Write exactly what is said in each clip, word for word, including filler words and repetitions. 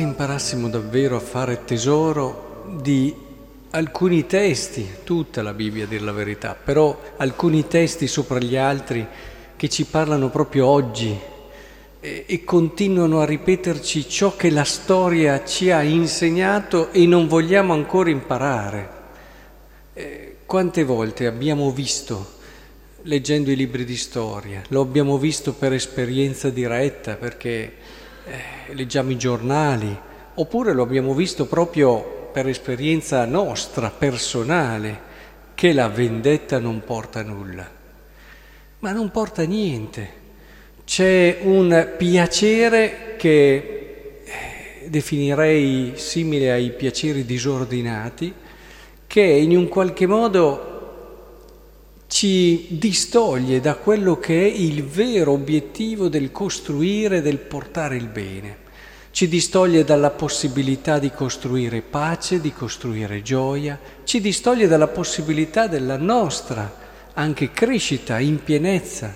se imparassimo davvero a fare tesoro di alcuni testi, tutta la Bibbia a dir la verità, però alcuni testi sopra gli altri che ci parlano proprio oggi e, e continuano a ripeterci ciò che la storia ci ha insegnato e non vogliamo ancora imparare. E quante volte abbiamo visto, leggendo i libri di storia, lo abbiamo visto per esperienza diretta, perché eh, leggiamo i giornali, oppure lo abbiamo visto proprio per esperienza nostra, personale, che la vendetta non porta a nulla. Ma non porta a niente. C'è un piacere che eh, definirei simile ai piaceri disordinati, che in un qualche modo ci distoglie da quello che è il vero obiettivo del costruire, del portare il bene. Ci distoglie dalla possibilità di costruire pace, di costruire gioia, ci distoglie dalla possibilità della nostra anche crescita in pienezza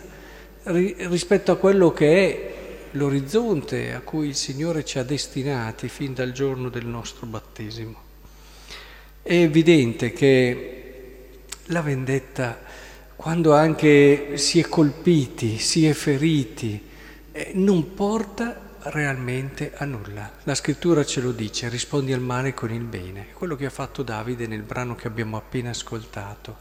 ri- rispetto a quello che è l'orizzonte a cui il Signore ci ha destinati fin dal giorno del nostro battesimo. È evidente che la vendetta, quando anche si è colpiti, si è feriti, eh, non porta realmente a nulla. La Scrittura ce lo dice: rispondi al male con il bene. È quello che ha fatto Davide nel brano che abbiamo appena ascoltato.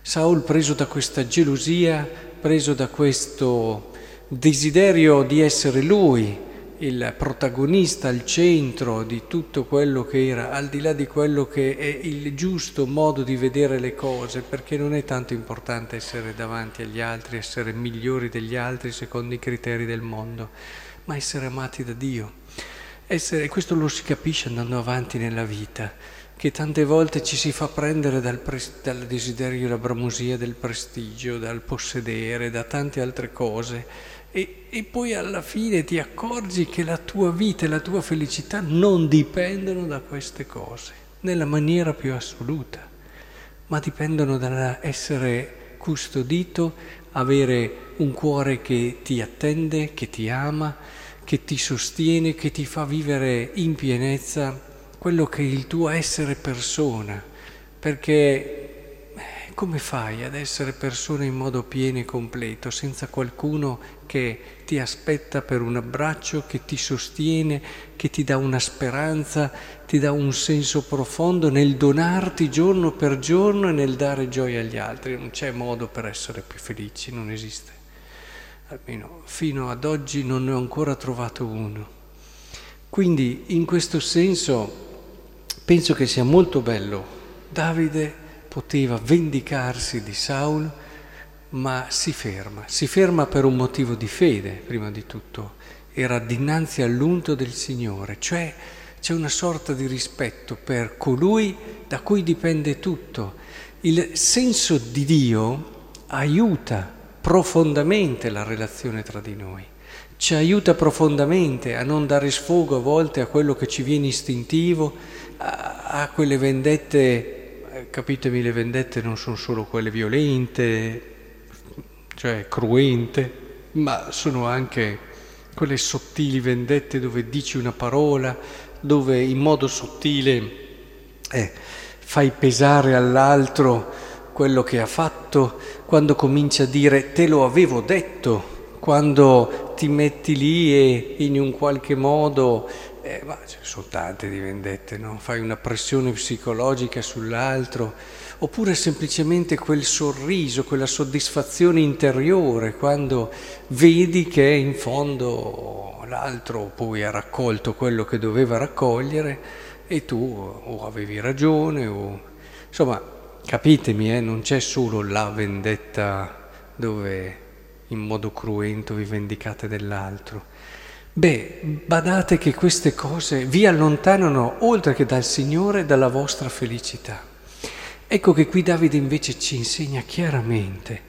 Saul, preso da questa gelosia, preso da questo desiderio di essere lui il protagonista, al centro di tutto quello che era, al di là di quello che è il giusto modo di vedere le cose, perché non è tanto importante essere davanti agli altri, essere migliori degli altri secondo i criteri del mondo, ma essere amati da Dio. Essere, questo lo si capisce andando avanti nella vita, che tante volte ci si fa prendere dal, pres- dal desiderio, la bramosia del prestigio, dal possedere, da tante altre cose, E, e poi alla fine ti accorgi che la tua vita e la tua felicità non dipendono da queste cose, nella maniera più assoluta, ma dipendono dall'essere custodito, avere un cuore che ti attende, che ti ama, che ti sostiene, che ti fa vivere in pienezza quello che è il tuo essere persona, perché come fai ad essere persona in modo pieno e completo senza qualcuno che ti aspetta per un abbraccio, che ti sostiene, che ti dà una speranza, ti dà un senso profondo nel donarti giorno per giorno e nel dare gioia agli altri? Non c'è modo per essere più felici, non esiste. Almeno fino ad oggi non ne ho ancora trovato uno. Quindi in questo senso penso che sia molto bello. Davide poteva vendicarsi di Saul, ma si ferma, si ferma per un motivo di fede, prima di tutto. Era dinanzi all'unto del Signore, cioè c'è una sorta di rispetto per colui da cui dipende tutto. Il senso di Dio aiuta profondamente la relazione tra di noi, ci aiuta profondamente a non dare sfogo a volte a quello che ci viene istintivo, a, a quelle vendette. Capitemi, le vendette non sono solo quelle violente, cioè cruente, ma sono anche quelle sottili vendette dove dici una parola, dove in modo sottile eh, fai pesare all'altro quello che ha fatto, quando cominci a dire te lo avevo detto, quando ti metti lì e in un qualche modo... Eh, ma ce ne sono tante di vendette, no? Fai una pressione psicologica sull'altro, oppure semplicemente quel sorriso, quella soddisfazione interiore quando vedi che in fondo l'altro poi ha raccolto quello che doveva raccogliere e tu o avevi ragione o... Insomma, capitemi, eh, non c'è solo la vendetta dove in modo cruento vi vendicate dell'altro. Beh, badate che queste cose vi allontanano, oltre che dal Signore, dalla vostra felicità. Ecco che qui Davide invece ci insegna chiaramente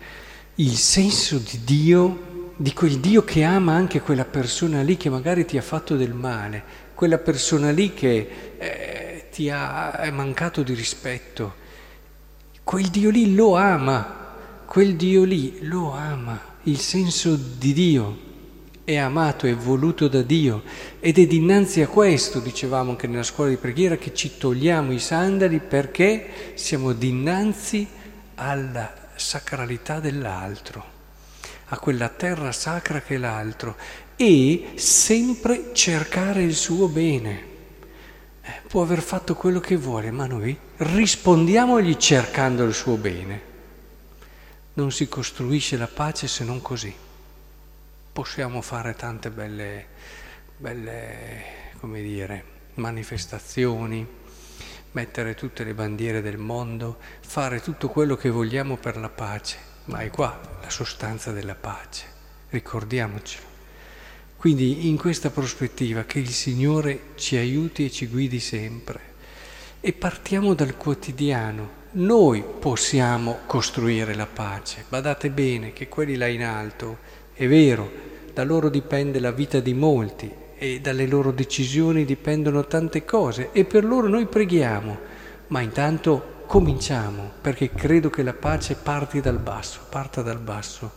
il senso di Dio, di quel Dio che ama anche quella persona lì che magari ti ha fatto del male, quella persona lì che eh, ti ha, è mancato di rispetto. Quel Dio lì lo ama, quel Dio lì lo ama, il senso di Dio è amato, è voluto da Dio, ed è dinanzi a questo, dicevamo anche nella scuola di preghiera, che ci togliamo i sandali, perché siamo dinanzi alla sacralità dell'altro, a quella terra sacra che è l'altro, e sempre cercare il suo bene. Può aver fatto quello che vuole, ma noi rispondiamogli cercando il suo bene. Non si costruisce la pace se non così. Possiamo fare tante belle, belle, come dire, manifestazioni, mettere tutte le bandiere del mondo, fare tutto quello che vogliamo per la pace, ma è qua la sostanza della pace, ricordiamocelo. Quindi in questa prospettiva che il Signore ci aiuti e ci guidi sempre, e partiamo dal quotidiano. Noi possiamo costruire la pace, badate bene che quelli là in alto, è vero, da loro dipende la vita di molti e dalle loro decisioni dipendono tante cose, e per loro noi preghiamo, ma intanto cominciamo, perché credo che la pace parti dal basso, parta dal basso,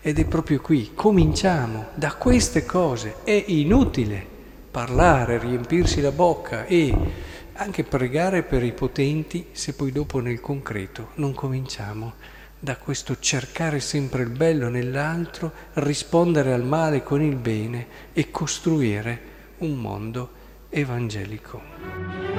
ed è proprio qui, cominciamo da queste cose. È inutile parlare, riempirsi la bocca e anche pregare per i potenti se poi dopo nel concreto non cominciamo da questo cercare sempre il bello nell'altro, rispondere al male con il bene e costruire un mondo evangelico.